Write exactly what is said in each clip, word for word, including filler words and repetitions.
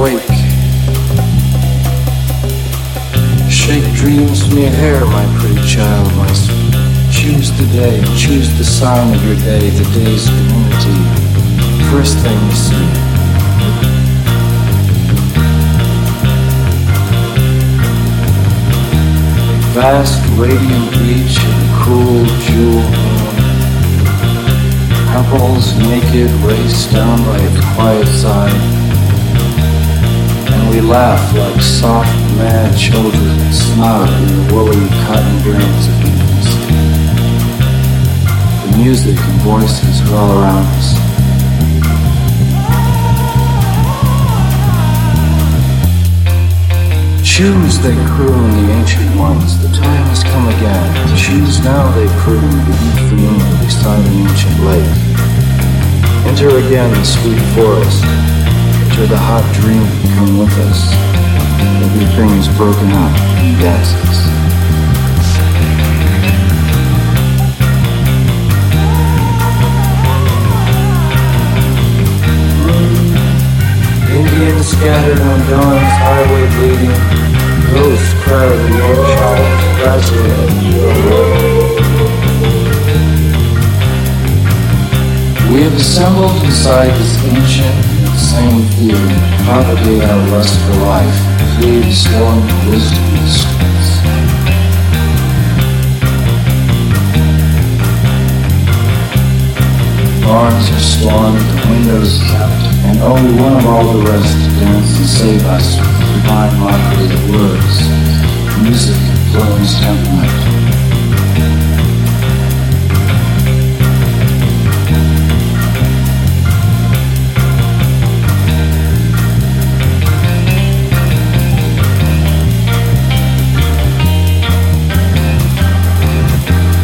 awake. Shake dreams from your hair, my pretty child, my sweet. Choose the day, choose the sign of your day, the day's divinity, first thing you see. A vast radiant beach of cool jewel moon. Couples naked race down by its quiet side. And we laugh like soft, mad children and snot in the woolly cotton grains of evenings. The music and voices are all around us. Choose, they croon, the ancient ones, the time has come again. Choose now, they croon, beneath the moon beside an ancient lake. Enter again the sweet forest. Enter the hot dream to come with us. Everything is broken up and dances. Indians scattered on dawn's highway bleeding, ghosts crowd the old child's gradually at your road. We have assembled inside this ancient and same field, probably our lust for life, please long wisdom distance. Barns are swarmed, the windows tapped, and only one of all the rest dance and save us with the divine mockery of words, music and blows down the night.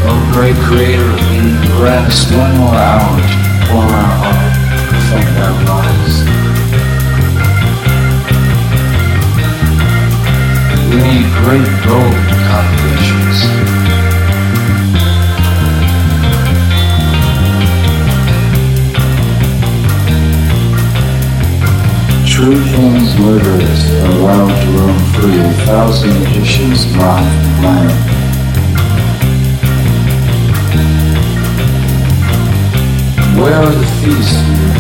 O great creator of me, grant one more hour to form our heart, perfect our lives. We need great gold congregations. True kings murderers are allowed to roam free, a thousand magicians lie in the land. Where are the feasts?